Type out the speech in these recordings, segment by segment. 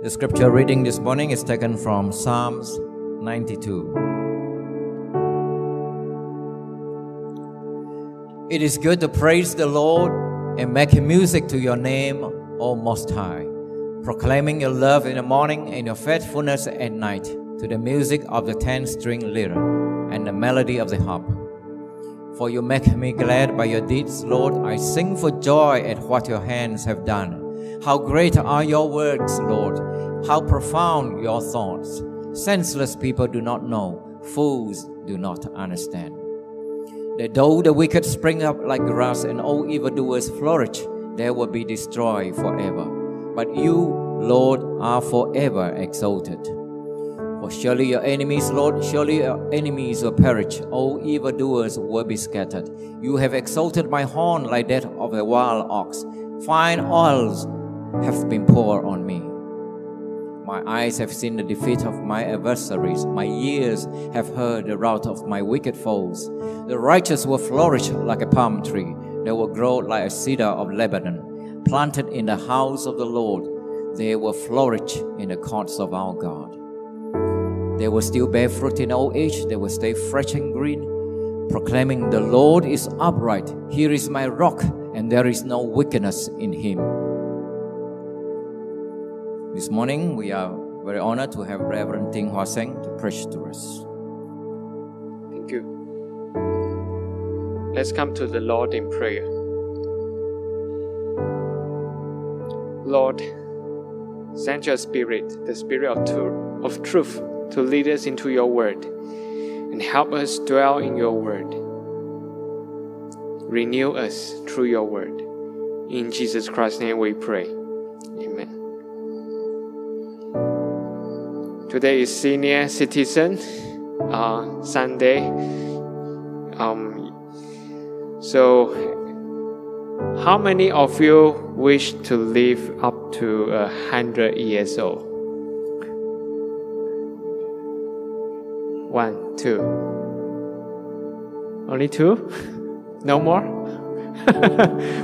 The scripture reading this morning is taken from Psalms 92. It is good to praise the Lord and make music to your name, O Most High, proclaiming your love in the morning and your faithfulness at night, to the music of the 10-string lyre and the melody of the harp. For you make me glad by your deeds, Lord. I sing for joy at what your hands have done. How great are your works, Lord! How profound your thoughts! Senseless people do not know, fools do not understand. That though the wicked spring up like grass and all evildoers flourish, they will be destroyed forever. But you, Lord, are forever exalted. For surely your enemies, Lord, surely your enemies will perish. All evildoers will be scattered. You have exalted my horn like that of a wild ox. Fine oils have been poured on me. My eyes have seen the defeat of my adversaries. My ears have heard the rout of my wicked foes. The righteous will flourish like a palm tree. They will grow like a cedar of Lebanon. Planted in the house of the Lord, they will flourish in the courts of our God. They will still bear fruit in old age. They will stay fresh and green, proclaiming, "The Lord is upright. Here is my rock, and there is no wickedness in him." This morning, we are very honored to have Reverend Ting Ho Seng to preach to us. Thank you. Let's come to the Lord in prayer. Lord, send your Spirit, the Spirit of truth, to lead us into your word and help us dwell in your word. Renew us through your word. In Jesus Christ's name we pray. Amen. Today is Senior Citizen Sunday. So how many of you wish to live up to 100 years old? 1, 2. Only 2? No more?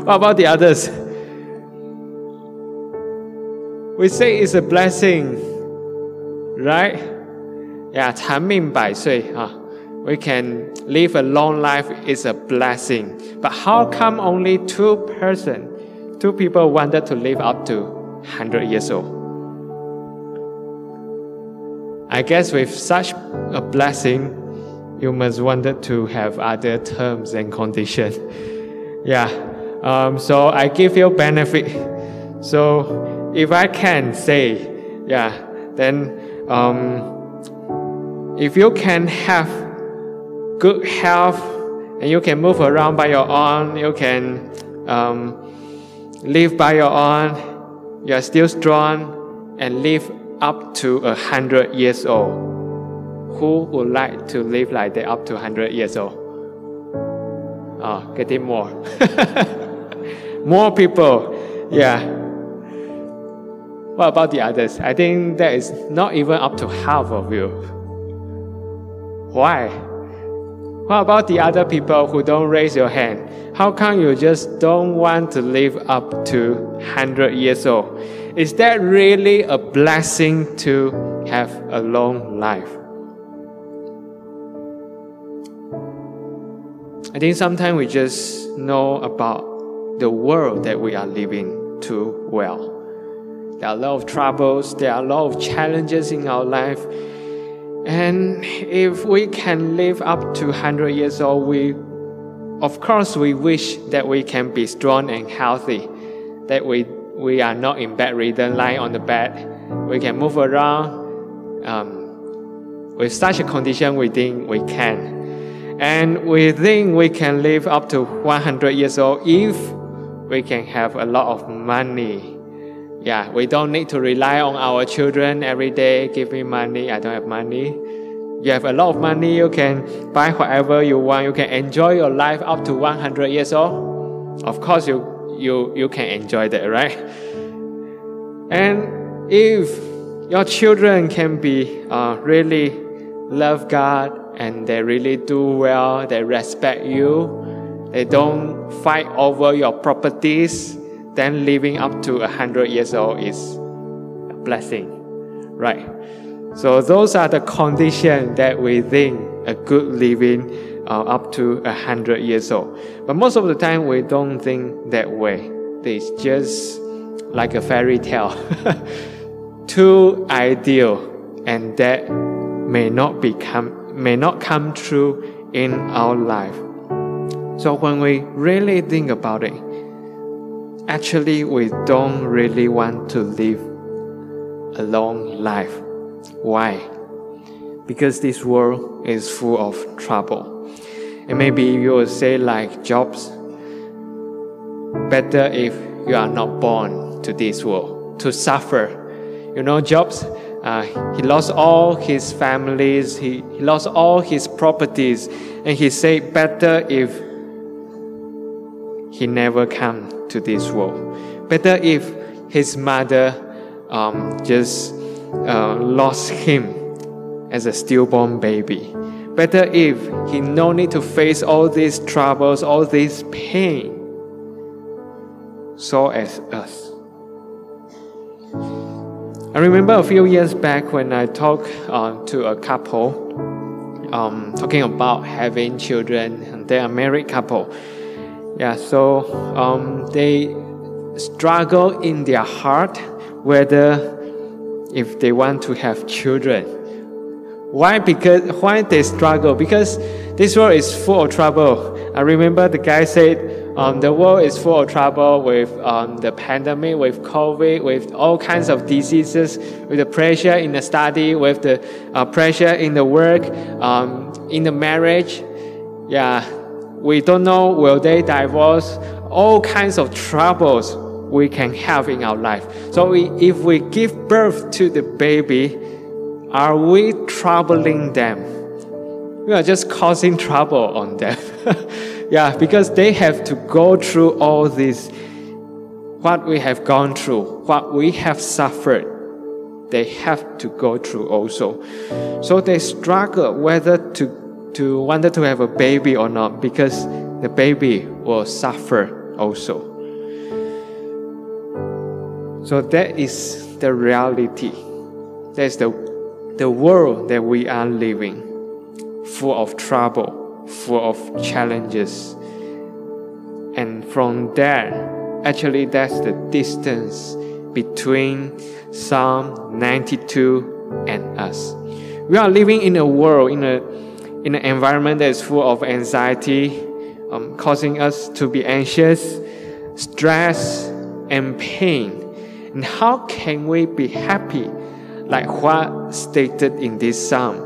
What about the others? We say it's a blessing, right? Yeah, 长命百岁. We can live a long life, it's a blessing. But how come only two people wanted to live up to 100 years old? I guess with such a blessing, you must wanted to have other terms and conditions. Yeah, so I give you benefit. So if I can say, yeah, then if you can have good health and you can move around by your own, you can live by your own, you are still strong and live up to 100 years old. Who would like to live like that up to 100 years old? Getting more. More people. Yeah. What about the others? I think that is not even up to half of you. Why? What about the other people who don't raise your hand? How come you just don't want to live up to 100 years old? Is that really a blessing to have a long life? I think sometimes we just know about the world that we are living too well. There are a lot of troubles, there are a lot of challenges in our life. And if we can live up to 100 years old, we wish that we can be strong and healthy, that we are not in bed ridden, lying on the bed. We can move around. With such a condition, we think we can. And we think we can live up to 100 years old if we can have a lot of money. Yeah, we don't need to rely on our children every day. Give me money, I don't have money. You have a lot of money, you can buy whatever you want. You can enjoy your life up to 100 years old. Of course, you can enjoy that, right? And if your children can be really love God and they really do well, they respect you, they don't fight over your properties, then living up to 100 years old is a blessing, right? So those are the conditions that we think a good living up to 100 years old. But most of the time, we don't think that way. It's just like a fairy tale. Too ideal, and that may not come true in our life. So when we really think about it, actually we don't really want to live a long life. Why? Because this world is full of trouble. And maybe you will say like Jobs, better if you are not born to this world, to suffer. You know, Jobs, he lost all his families, he lost all his properties, and he said better if he never come to this world. Better if his mother just lost him as a stillborn baby. Better if he no need to face all these troubles, all this pain, so as us. I remember a few years back when I talked to a couple, talking about having children, and they are a married couple. Yeah, so they struggle in their heart whether if they want to have children. Why? Why they struggle? Because this world is full of trouble. I remember the guy said, the world is full of trouble with the pandemic, with COVID, with all kinds of diseases, with the pressure in the study, with the pressure in the work, in the marriage. Yeah, we don't know, will they divorce? All kinds of troubles we can have in our life. So if we give birth to the baby, are we troubling them? We are just causing trouble on them. Yeah, because they have to go through all this, what we have gone through, what we have suffered, they have to go through also. So they struggle whether to wonder to have a baby or not, because the baby will suffer also. So that is the reality. That's the world that we are living. Full of trouble, full of challenges. And from there, actually that's the distance between Psalm 92 and us. We are living in a world, in an environment that is full of anxiety, causing us to be anxious, stress, and pain. And how can we be happy, like what stated in this Psalm?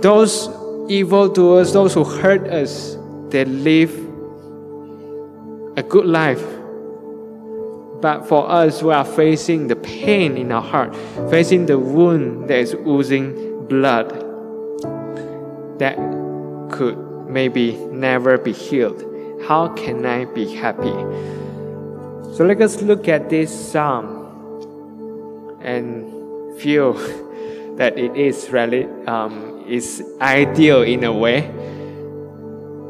Those evildoers, those who hurt us, they live a good life. But for us, we are facing the pain in our heart, facing the wound that is oozing blood that could maybe never be healed. How can I be happy? So let us look at this psalm and feel that it is really is ideal in a way.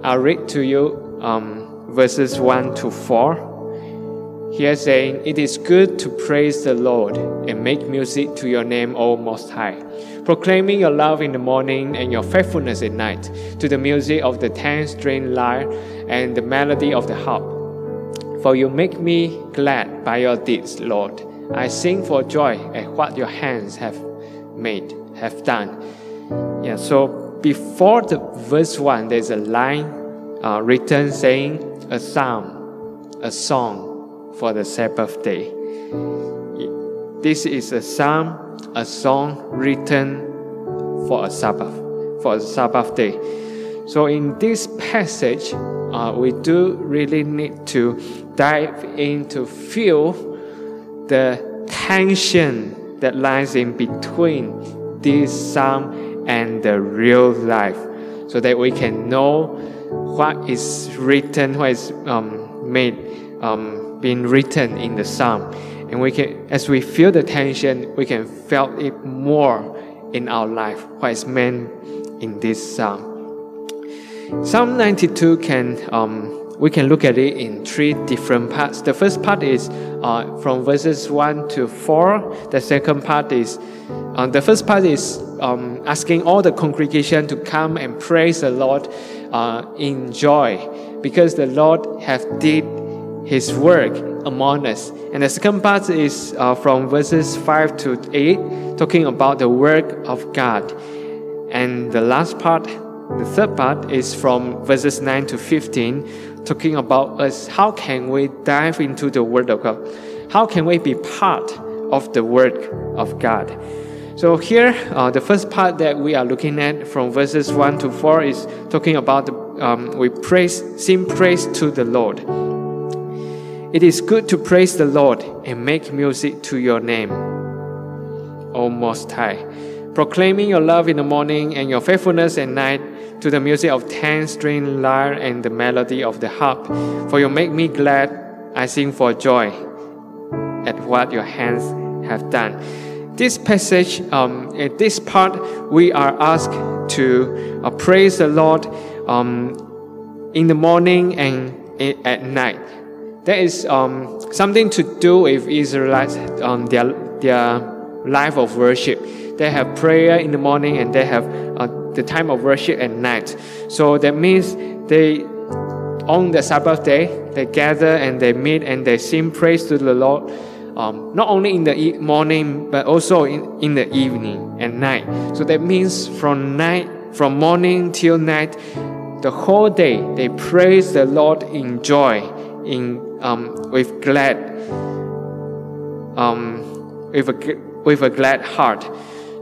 I'll read to you verses 1 to 4. Here saying, "It is good to praise the Lord and make music to your name, O Most High, proclaiming your love in the morning and your faithfulness at night, to the music of the 10-string lyre and the melody of the harp. For you make me glad by your deeds, Lord. I sing for joy at what your hands have done." Yeah, so before the verse 1, there's a line written saying, a psalm, a song for the Sabbath day. This is a psalm, a song written for a Sabbath day. So in this passage, we do really need to dive in to feel the tension that lies in between this psalm and the real life, so that we can know what is written, what is being written in the psalm, and we can, as we feel the tension, we can felt it more in our life. What is meant in this psalm? Psalm 92 can we can look at it in three different parts. The first part is from verses 1 to 4. The second part is, asking all the congregation to come and praise the Lord in joy, because the Lord hath did His work among us. And the second part is from verses 5 to 8, talking about the work of God. And the last part, the third part, is from verses 9 to 15, talking about us. How can we dive into the Word of God? How can we be part of the Word of God? So here, the first part that we are looking at from verses 1 to 4 is talking about sing praise to the Lord. It is good to praise the Lord and make music to your name, O Most High, proclaiming your love in the morning and your faithfulness at night, to the music of 10-string lyre and the melody of the harp. For you make me glad, I sing for joy at what your hands have done. This passage, at this part, we are asked to praise the Lord in the morning and at night. That is something to do with Israelites on their life of worship. They have prayer in the morning and they have the time of worship at night. So that means on the Sabbath day, they gather and they meet and they sing praise to the Lord, not only in the morning but also in the evening and night. So that means from morning till night, the whole day, they praise the Lord in joy, with glad, with a glad heart.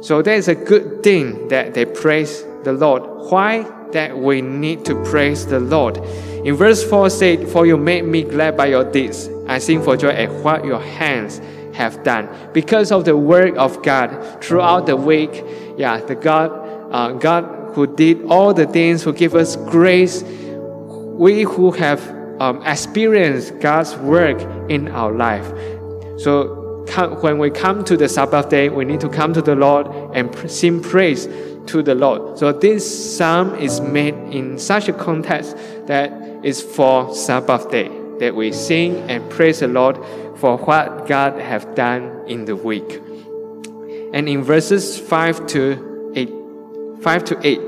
So that is a good thing that they praise the Lord. Why that we need to praise the Lord? In verse 4 said, "For you made me glad by your deeds. I sing for joy at what your hands have done." Because of the work of God throughout the week, the God who did all the things, who gave us grace, we who have experience God's work in our life. So when we come to the Sabbath day, we need to come to the Lord and sing praise to the Lord. So this psalm is made in such a context that is for Sabbath day, that we sing and praise the Lord for what God have done in the week. And in verses 5 to 8,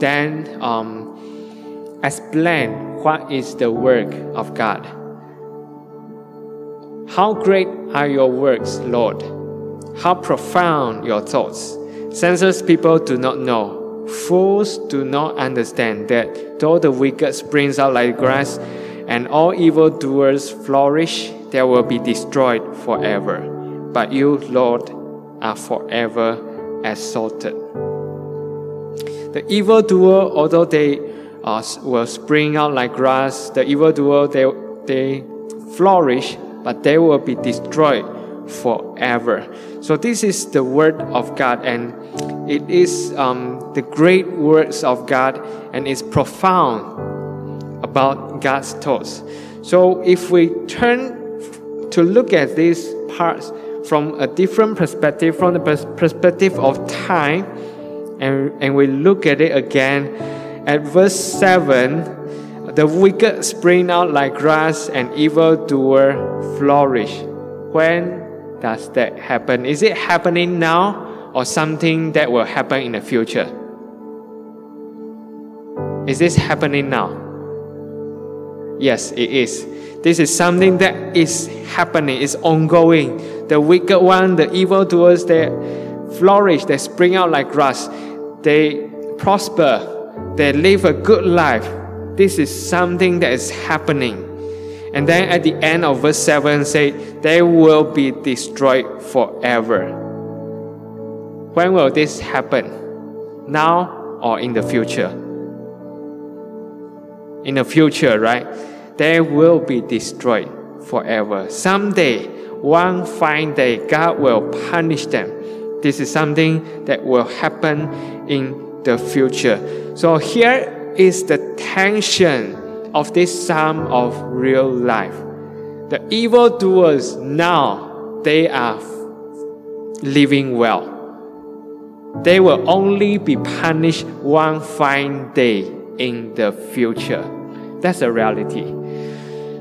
then explain what is the work of God. How great are your works, Lord! How profound your thoughts! Senseless people do not know. Fools do not understand that though the wicked springs out like grass and all evildoers flourish, they will be destroyed forever. But you, Lord, are forever exalted. The evildoer, although they will spring out like grass, the evildoer, they flourish, but they will be destroyed forever. So this is the word of God, and it is the great words of God, and it's profound about God's thoughts. So if we turn to look at these parts from a different perspective, from the perspective of time, and we look at it again, at verse 7, the wicked spring out like grass and evildoer flourish. When does that happen? Is it happening now or something that will happen in the future? Is this happening now? Yes, it is. This is something that is happening, it's ongoing. The wicked one, the evildoers, they flourish, they spring out like grass, they prosper. They live a good life. This is something that is happening. And then at the end of verse 7 said, they will be destroyed forever. When will this happen? Now or in the future? In the future, right? They will be destroyed forever. Someday, one fine day, God will punish them. This is something that will happen in the future. So here is the tension of this psalm of real life. The evildoers now, they are living well. They will only be punished one fine day in the future. That's a reality.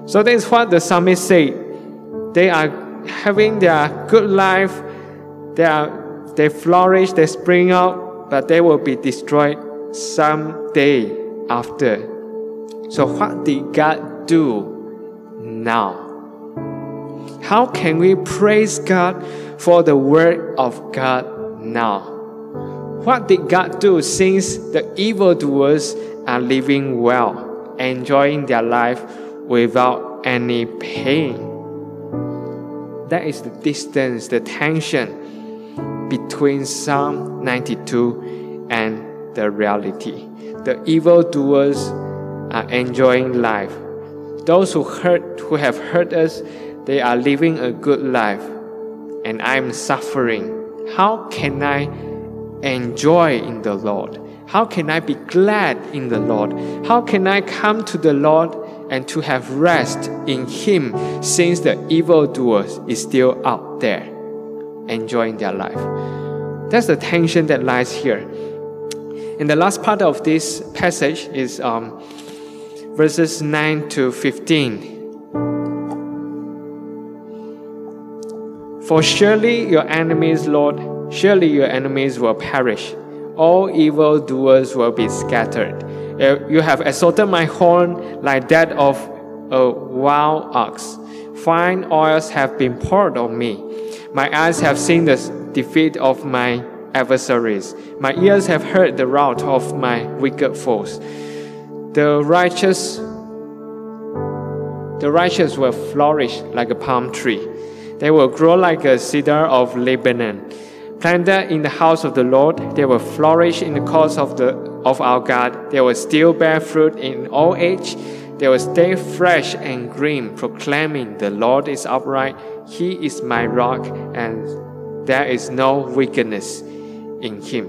So that's what the psalmist said. They are having their good life. They flourish, they spring out, but they will be destroyed someday after. So what did God do now? How can we praise God for the word of God now? What did God do since the evildoers are living well, enjoying their life without any pain? That is the distance, the tension between Psalm 92 and the reality. The evildoers are enjoying life. Those who have hurt us, they are living a good life, and I am suffering. How can I enjoy in the Lord? How can I be glad in the Lord? How can I come to the Lord and to have rest in Him since the evildoers is still out there enjoying their life? That's the tension that lies here. And the last part of this passage is verses 9 to 15. For surely your enemies, Lord, surely your enemies will perish. All evildoers will be scattered. You have exalted my horn like that of a wild ox. Fine oils have been poured on me. My eyes have seen the defeat of my adversaries. My ears have heard the rout of my wicked foes. The righteous will flourish like a palm tree. They will grow like a cedar of Lebanon. Planted in the house of the Lord, they will flourish in the courts of our God. They will still bear fruit in old age. They will stay fresh and green, proclaiming, "The Lord is upright. He is my rock, and there is no wickedness in Him."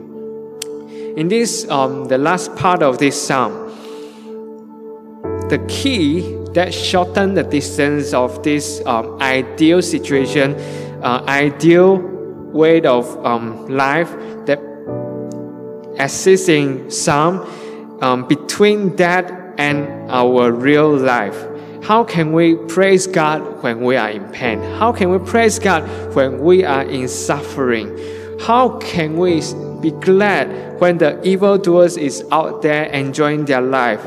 In this, the last part of this psalm, the key that shorten the distance of this ideal situation, ideal way of life that exists in Psalm, between that and our real life. How can we praise God when we are in pain? How can we praise God when we are in suffering? How can we be glad when the evildoers is out there enjoying their life?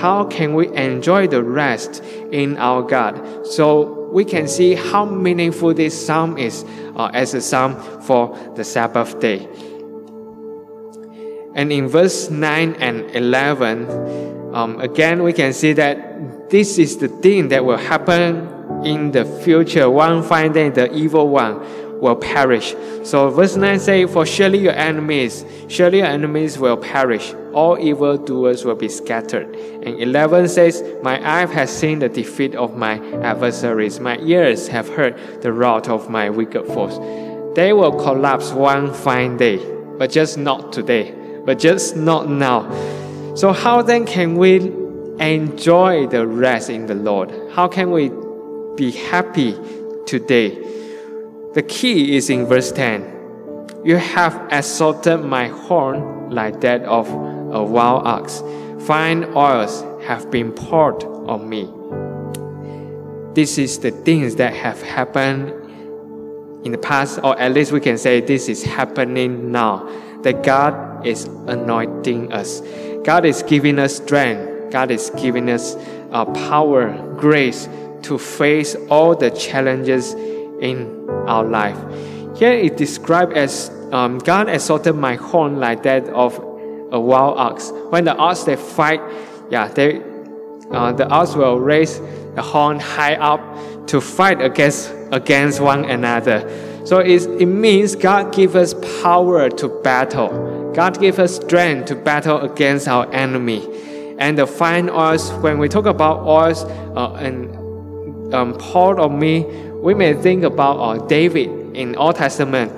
How can we enjoy the rest in our God? So we can see how meaningful this psalm is as a psalm for the Sabbath day. And in verse 9 and 11, again we can see that this is the thing that will happen in the future. One fine day, the evil one will perish. So verse 9 says, "For surely your enemies will perish. All evildoers will be scattered." And 11 says, "My eye has seen the defeat of my adversaries. My ears have heard the rout of my wicked foes." They will collapse one fine day, but just not today, but just not now. So how then can we enjoy the rest in the Lord? How can we be happy today? The key is in verse 10. "You have exalted my horn like that of a wild ox. Fine oils have been poured on me." This is the things that have happened in the past, or at least we can say this is happening now. That God is anointing us. God is giving us strength. God is giving us power, grace to face all the challenges in our life. Here it described as God exalted my horn like that of a wild ox. When the ox they fight, the ox will raise the horn high up to fight against one another. So it means God gives us power to battle. God gives us strength to battle against our enemy. And the fine oils, when we talk about oils and poured on me, we may think about David in Old Testament.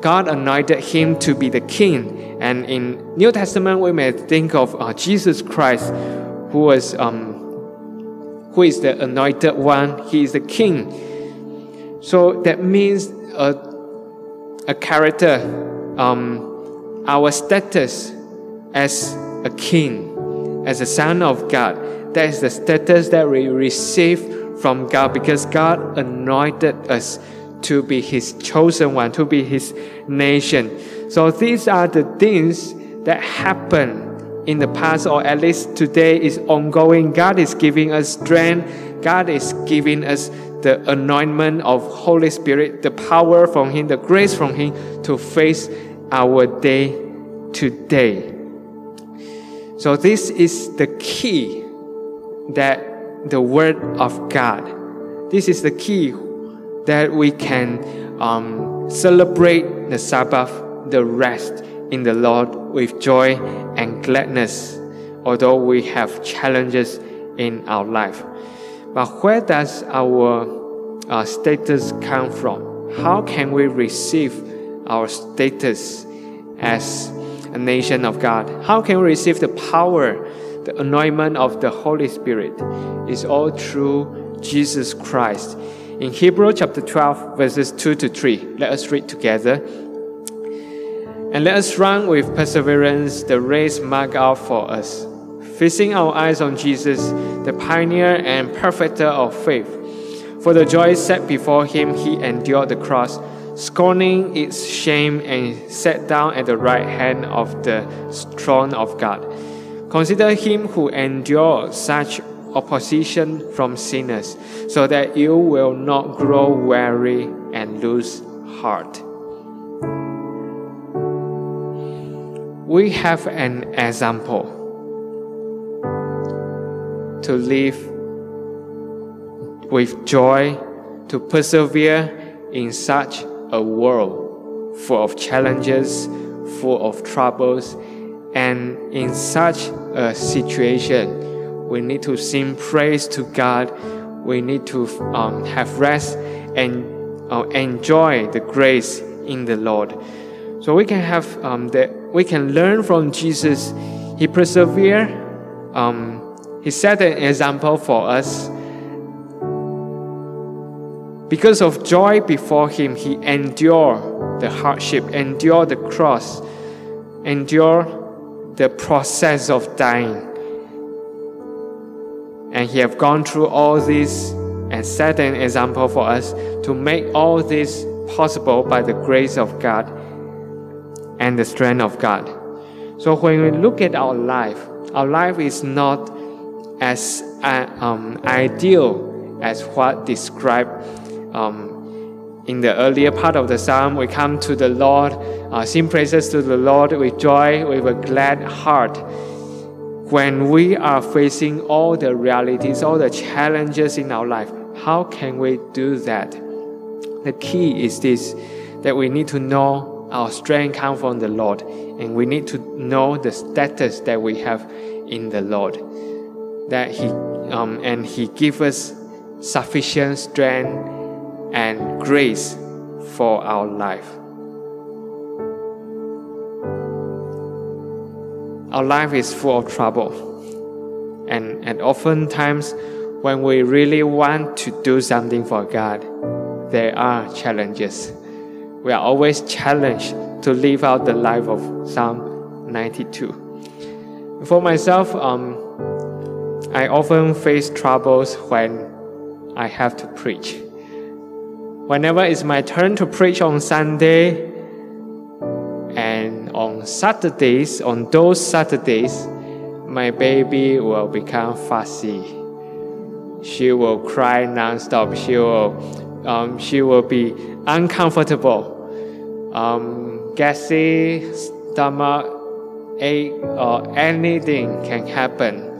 God anointed him to be the king. And in New Testament, we may think of Jesus Christ, who is the anointed one. He is the king. So that means a character, our status as a king, as a son of God, That is the status that we receive from God, because God anointed us to be His chosen one, to be His nation. So these are the things that happen in the past, or at least today is ongoing. God is giving us strength. God is giving us the anointment of Holy Spirit, the power from Him, the grace from Him to face our day to day. So this is the key, that the Word of God. This is the key that we can celebrate the Sabbath, the rest in the Lord, with joy and gladness, although we have challenges in our life. But where does our status come from? How can we receive our status as a nation of God? How can we receive the power, the anointment of the Holy Spirit? It's all through Jesus Christ. In Hebrews chapter 12, verses 2 to 3, let us read together. And let us run with perseverance the race marked out for us, fixing our eyes on Jesus, the pioneer and perfecter of faith. For the joy set before Him, He endured the cross, scorning its shame, and sat down at the right hand of the throne of God. Consider Him who endured such opposition from sinners, so that you will not grow weary and lose heart. We have an example to live with joy, to persevere in such a world full of challenges, full of troubles, and in such a situation. We need to sing praise to God. We need to have rest and enjoy the grace in the Lord. So we can have we can learn from Jesus. He persevered. He set an example for us. Because of joy before Him, He endured the hardship, endured the cross, endured the process of dying. And He have gone through all this and set an example for us to make all this possible by the grace of God and the strength of God. So when we look at our life is not as ideal as what described in the earlier part of the psalm. We come to the Lord, sing praises to the Lord with joy, with a glad heart. When we are facing all the realities, all the challenges in our life, how can we do that? The key is this, that we need to know our strength comes from the Lord, and we need to know the status that we have in the Lord, that He and He gives us sufficient strength and grace for our life. Our life is full of trouble, and oftentimes when we really want to do something for God, there are challenges. We are always challenged to live out the life of Psalm 92. For myself, I often face troubles when I have to preach. Whenever it's my turn to preach on Sunday, and on Saturdays, on those Saturdays, my baby will become fussy. She will cry non-stop. She will be uncomfortable, gassy, stomach ache, or anything can happen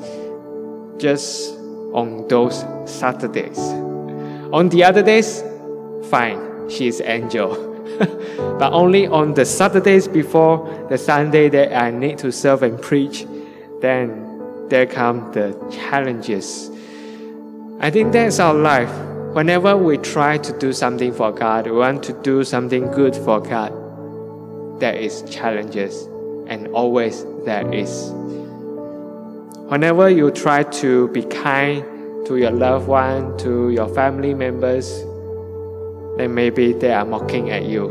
just on those Saturdays. On the other days, fine, she's angel. But only on the Saturdays before the Sunday that I need to serve and preach, then there come the challenges. I think that's our life. Whenever we try to do something for God, we want to do something good for God, there is challenges, and always there is. Whenever you try to be kind to your loved one, to your family members, then maybe they are mocking at you.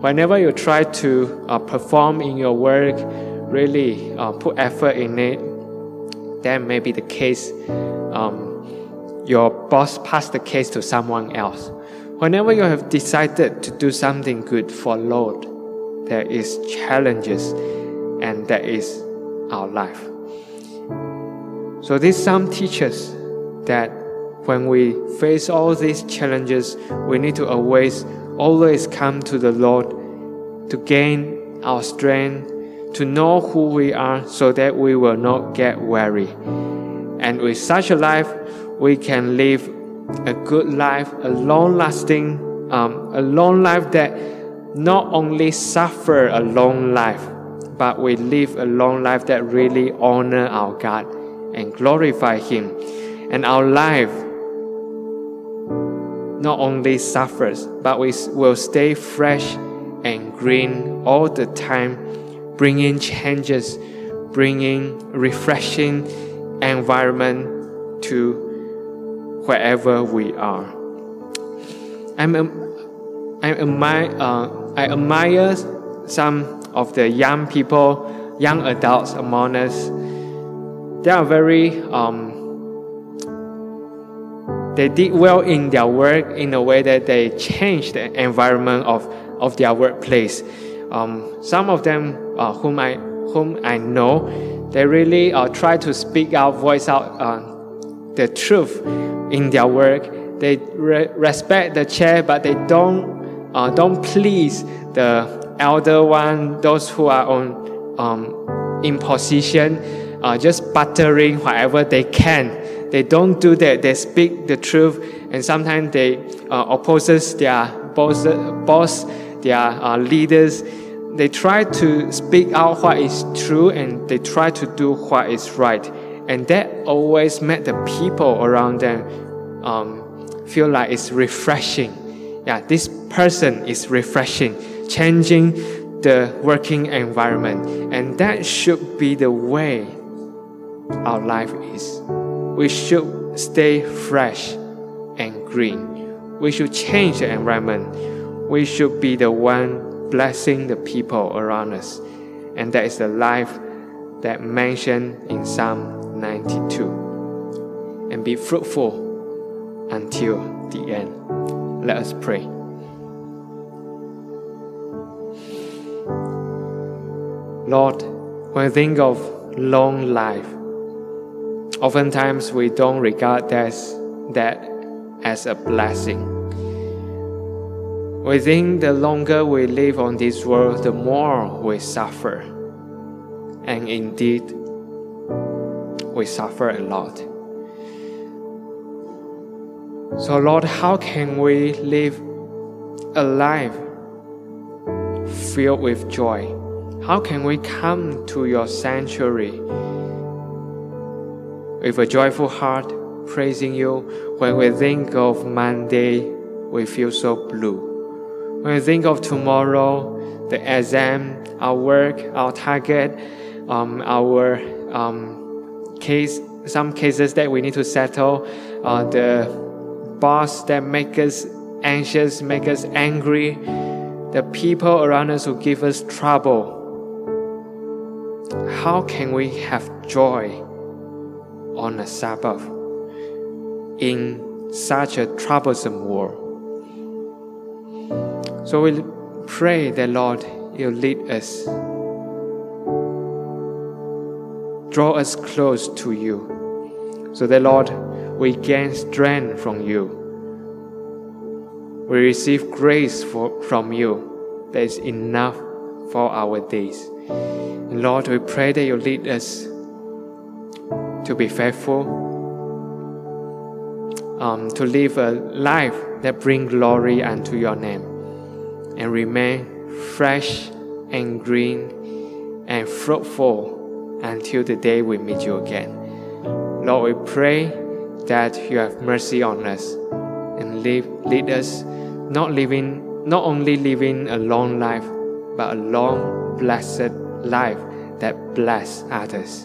Whenever you try to perform in your work, really put effort in it, that may be the case. Your boss passed the case to someone else. Whenever you have decided to do something good for Lord, there is challenges, and that is our life. So this psalm teaches that when we face all these challenges, we need to always come to the Lord to gain our strength, to know who we are so that we will not get weary. And with such a life, we can live a good life, a long-lasting, a long life that not only suffer a long life, but we live a long life that really honor our God and glorify Him. And our life not only suffers, but we will stay fresh and green all the time, bringing changes, bringing refreshing environment to wherever we are. I admire some of the young people, young adults among us. They are very, they did well in their work in a way that they changed the environment of their workplace. Some of them whom I know, they really try to speak out, voice out the truth in their work. They respect the chair, but they don't please the elder one, those who are in position, just buttering whatever they can. They don't do that. They speak the truth, and sometimes they opposes their boss, their leaders. They try to speak out what is true, and they try to do what is right. And that always makes the people around them feel like it's refreshing. Yeah, this person is refreshing, changing the working environment. And that should be the way our life is. We should stay fresh and green. We should change the environment. We should be the one blessing the people around us. And that is the life that mentioned in Psalm 92. And be fruitful until the end. Let us pray. Lord, when I think of long life, oftentimes we don't regard that as a blessing. We think the longer we live on this world, the more we suffer. And indeed, we suffer a lot. So Lord, how can we live a life filled with joy? How can we come to your sanctuary with a joyful heart, praising you? When we think of Monday, we feel so blue. When we think of tomorrow, the exam, our work, our target, our case, some cases that we need to settle, the boss that make us anxious, make us angry, the people around us who give us trouble. How can we have joy on a Sabbath in such a troublesome world? So we pray that, Lord, you lead us. Draw us close to you, so that, Lord, we gain strength from you. We receive grace from you that is enough for our days. And Lord, we pray that you lead us to be faithful, to live a life that brings glory unto your name, and remain fresh and green and fruitful until the day we meet you again. Lord, we pray that you have mercy on us and lead us not only living a long life, but a long, blessed life that bless others.